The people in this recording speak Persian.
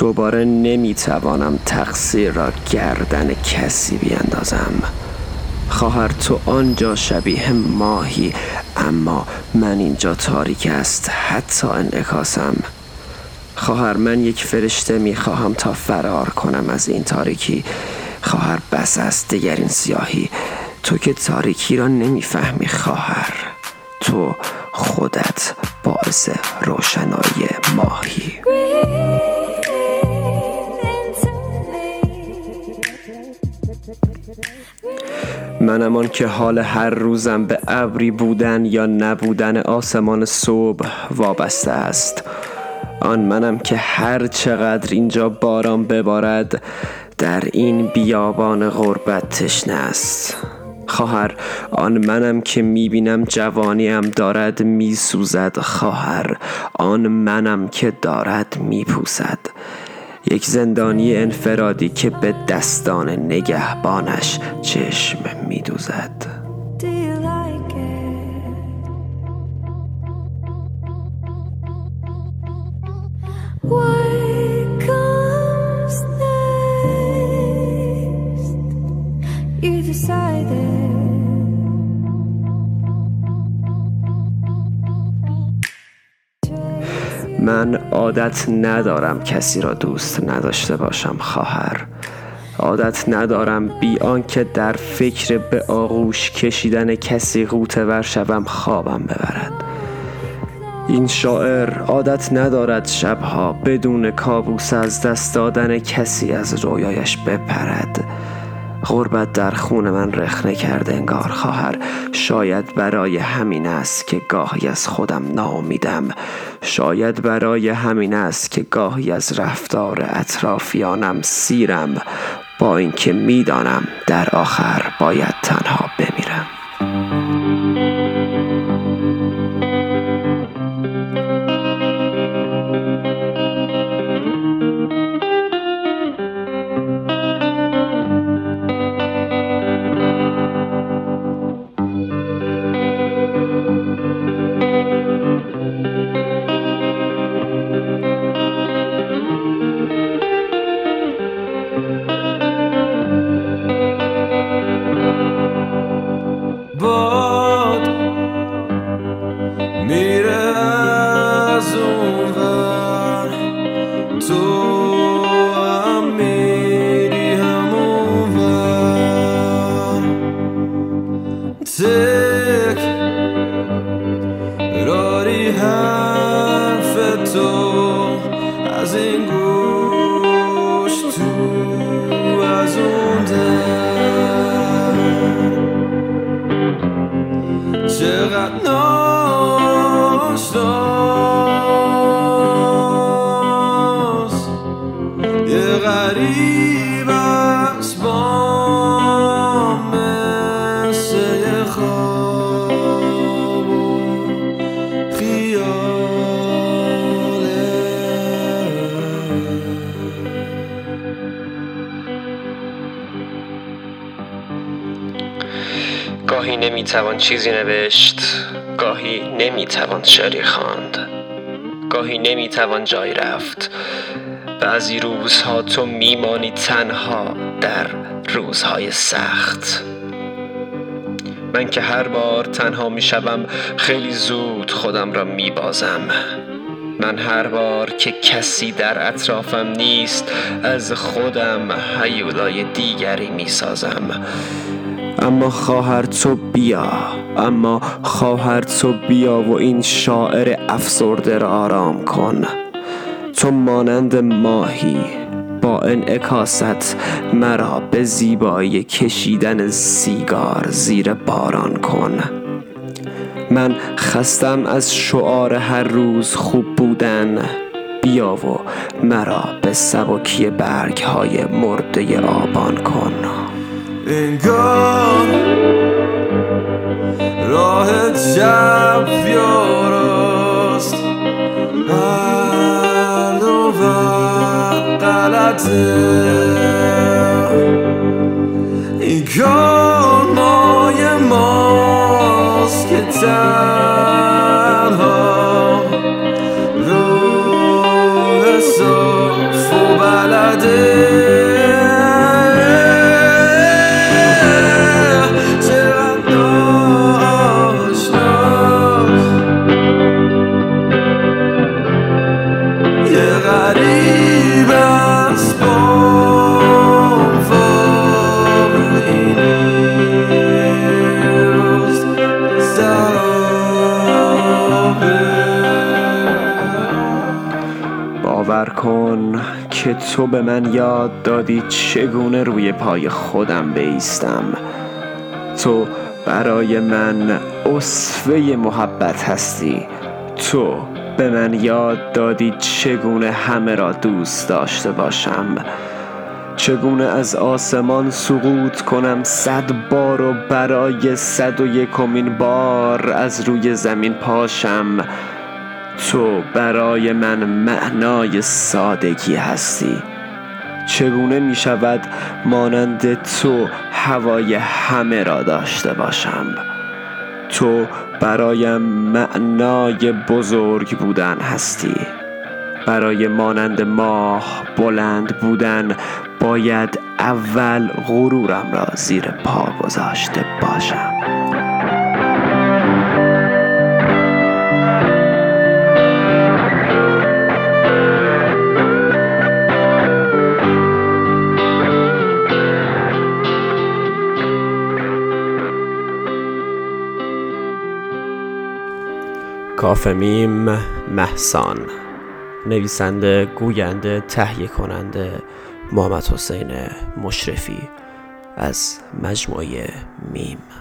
دوباره نمیتوانم تقصیر را گردن کسی بیندازم. خواهر تو آنجا شبیه ماهی، اما من اینجا تاریک است، حتی انعکاسم. خواهر من یک فرشته میخواهم تا فرار کنم از این تاریکی. خواهر بس است دیگر این سیاهی. تو که تاریکی را نمیفهمی خواهر، تو خودت باعث روشنایی ماهی. منم آن که حال هر روزم به ابری بودن یا نبودن آسمان صبح وابسته است. آن منم که هر چقدر اینجا باران ببارد در این بیابان غربت تشنه است. خواهر آن منم که میبینم جوانیم دارد میسوزد. خواهر آن منم که دارد میپوسد. یک زندانی انفرادی که به دستان نگهبانش چشم میدوزد. من عادت ندارم کسی را دوست نداشته باشم خواهر. عادت ندارم بی آنکه در فکر به آغوش کشیدن کسی غوطه ور شبم خوابم ببرد. این شاعر عادت ندارد شبها بدون کابوس از دست دادن کسی از رویایش بپرد. غربت در خون من رخنه کرده انگار خواهر. شاید برای همین است که گاهی از خودم ناامیدم. شاید برای همین است که گاهی از رفتار اطرافیانم سیرم، با اینکه میدانم در آخر باید تنها بمیرم. گاهی نمیتوان چیزی نوشت، گاهی نمیتوان شعری خواند، گاهی نمیتوان جایی رفت. بعضی روزها تو میمانی تنها در روزهای سخت. من که هر بار تنها میشوم خیلی زود خودم را میبازم. من هر بار که کسی در اطرافم نیست از خودم هیولای دیگری میسازم. اما خواهر تو بیا، اما خواهر تو بیا و این شاعر افسرده را آرام کن. تو مانند ماهی با انعکاست مرا به زیبایی کشیدن سیگار زیر باران کن. من خستم از شعار هر روز خوب بودن. بیا و مرا به سبکی برگ های مرده آبان کن. انگار راه شب یاراست، هلو و قلطه. انگار مای ماست که تنها روح صاف و باور کن که تو به من یاد دادی چگونه روی پای خودم بایستم. تو برای من اسوه محبت هستی. تو به من یاد دادی چگونه همه را دوست داشته باشم، چگونه از آسمان سقوط کنم 100 بار و برای 101مین بار از روی زمین پاشم. تو برای من معنای سادگی هستی. چگونه می شود مانند تو هوای همه را داشته باشم؟ تو برایم معنای بزرگ بودن هستی. برای مانند ماه بلند بودن باید اول غرورم را زیر پا گذاشته باشم. کاف میم، مهسان. نویسنده، گوینده، تهیه کننده محمدحسین مشرفی از مجموعه میم.